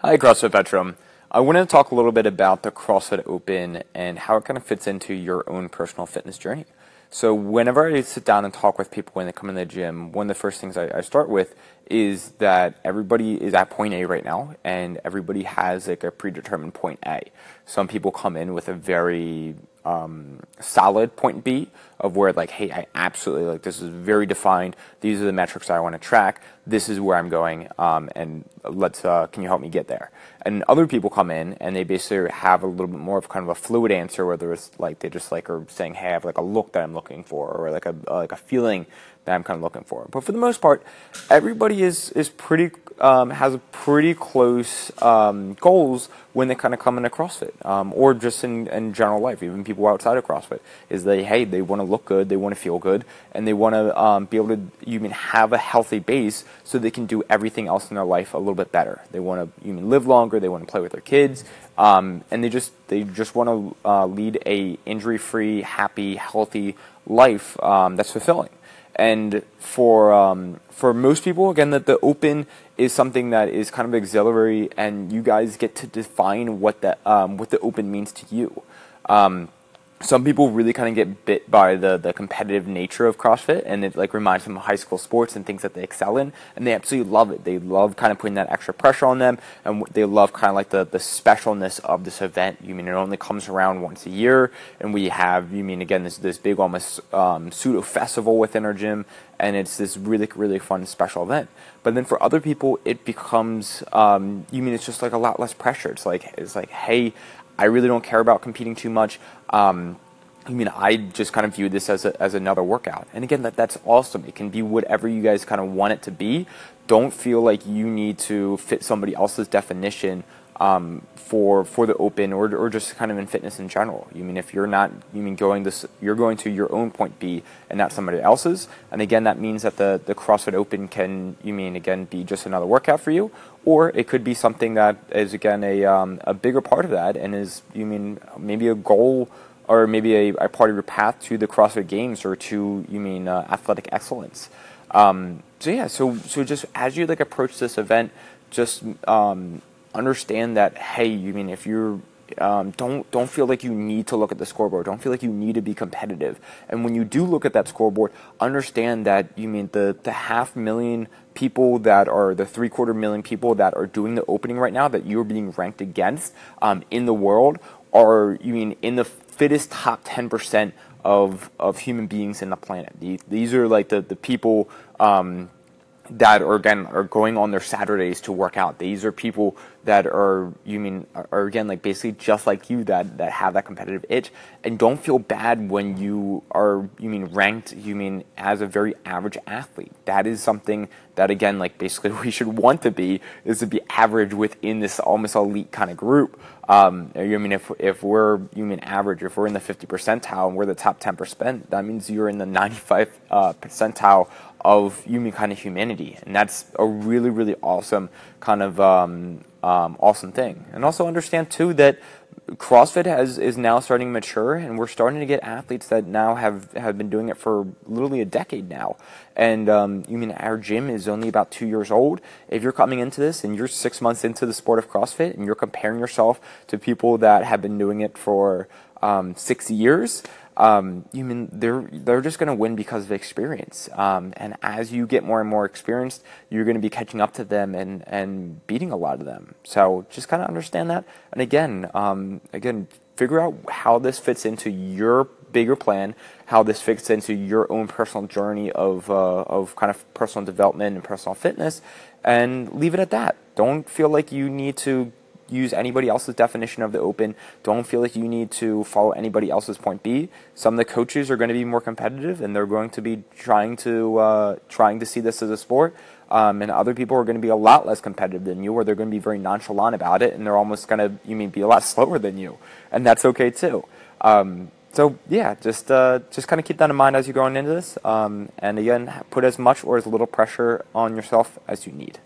Hi, CrossFit Veteran. I wanted to talk a little bit about the CrossFit Open and how it kind of fits into your own personal fitness journey. So whenever I sit down and talk with people when they come in the gym, one of the first things I start with is that everybody is at point A right now, and everybody has like a predetermined point A. Some people come in with a very solid point B of where like, hey, I absolutely like this is very defined. These are the metrics I want to track. This is where I'm going, and let's can you help me get there? And other people come in and they basically have a little bit more of kind of a fluid answer, whether it's like they just like are saying, hey, I have like a look that I'm looking for, or like a feeling that I'm kind of looking for. But for the most part, everybody is pretty has a pretty close goals when they kind of come into CrossFit, or just in general life. Even people outside of CrossFit is they, hey, they want to look good, they want to feel good, and they want to be able to even have a healthy base so they can do everything else in their life a little bit better. They want to even live longer, they want to play with their kids, and they just want to lead a injury-free, happy, healthy life that's fulfilling. And for most people, again, that the Open is something that is kind of auxiliary, and you guys get to define what the Open means to you. Some people really kind of get bit by the competitive nature of CrossFit, and it like reminds them of high school sports and things that they excel in, and they absolutely love it. They love kind of putting that extra pressure on them, and they love kind of like the specialness of this event. You mean it only comes around once a year, and we have, you mean again, this big almost pseudo festival within our gym, and it's this really, really fun special event. But then for other people, it becomes, you mean it's just like a lot less pressure. It's like, hey, I really don't care about competing too much. I mean, I just kind of view this as another workout. And again, that's awesome. It can be whatever you guys kind of want it to be. Don't feel like you need to fit somebody else's definition for the Open or just kind of in fitness in general. You mean if you're not, you mean you're going to your own point B and not somebody else's. And again, that means that the CrossFit Open can, you mean again, be just another workout for you, or it could be something that is again a bigger part of that and is, you mean maybe a goal or maybe a part of your path to the CrossFit Games or to, you mean athletic excellence. So yeah, so just as you like approach this event, just understand that, hey, you mean if you're don't feel like you need to look at the scoreboard. Don't feel like you need to be competitive. And when you do look at that scoreboard, understand that, you mean the 500,000 people that are the 75,000 people that are doing the opening right now that you're being ranked against in the world are, you mean, in the fittest top 10% of human beings in the planet. These are like the people that are, again, are going on their Saturdays to work out. These are people that are, you mean, are again, like basically just like you, that have that competitive itch. And don't feel bad when you are, you mean, ranked, you mean, as a very average athlete. That is something that, again, like basically we should want to be, is to be average within this almost elite kind of group. You mean, if we're, you mean, average, if we're in the 50th percentile and we're the top 10%, that means you're in the 95th percentile of, you mean, kind of humanity. And that's a really, really awesome kind of awesome thing. And also understand too that CrossFit is now starting to mature, and we're starting to get athletes that now have been doing it for literally a decade now. And you mean our gym is only about 2 years old. If you're coming into this and you're 6 months into the sport of CrossFit and you're comparing yourself to people that have been doing it for 6 years, you mean they're just going to win because of experience. And as you get more and more experienced, you're going to be catching up to them and beating a lot of them. So just kind of understand that. And again, figure out how this fits into your bigger plan, how this fits into your own personal journey of kind of personal development and personal fitness, and leave it at that. Don't feel like you need to use anybody else's definition of the Open. Don't feel like you need to follow anybody else's point B. Some of the coaches are going to be more competitive, and they're going to be trying to see this as a sport. And other people are going to be a lot less competitive than you, or they're going to be very nonchalant about it, and they're almost going to, you mean, be a lot slower than you, and that's okay too. So yeah, just kind of keep that in mind as you're going into this, and again, put as much or as little pressure on yourself as you need.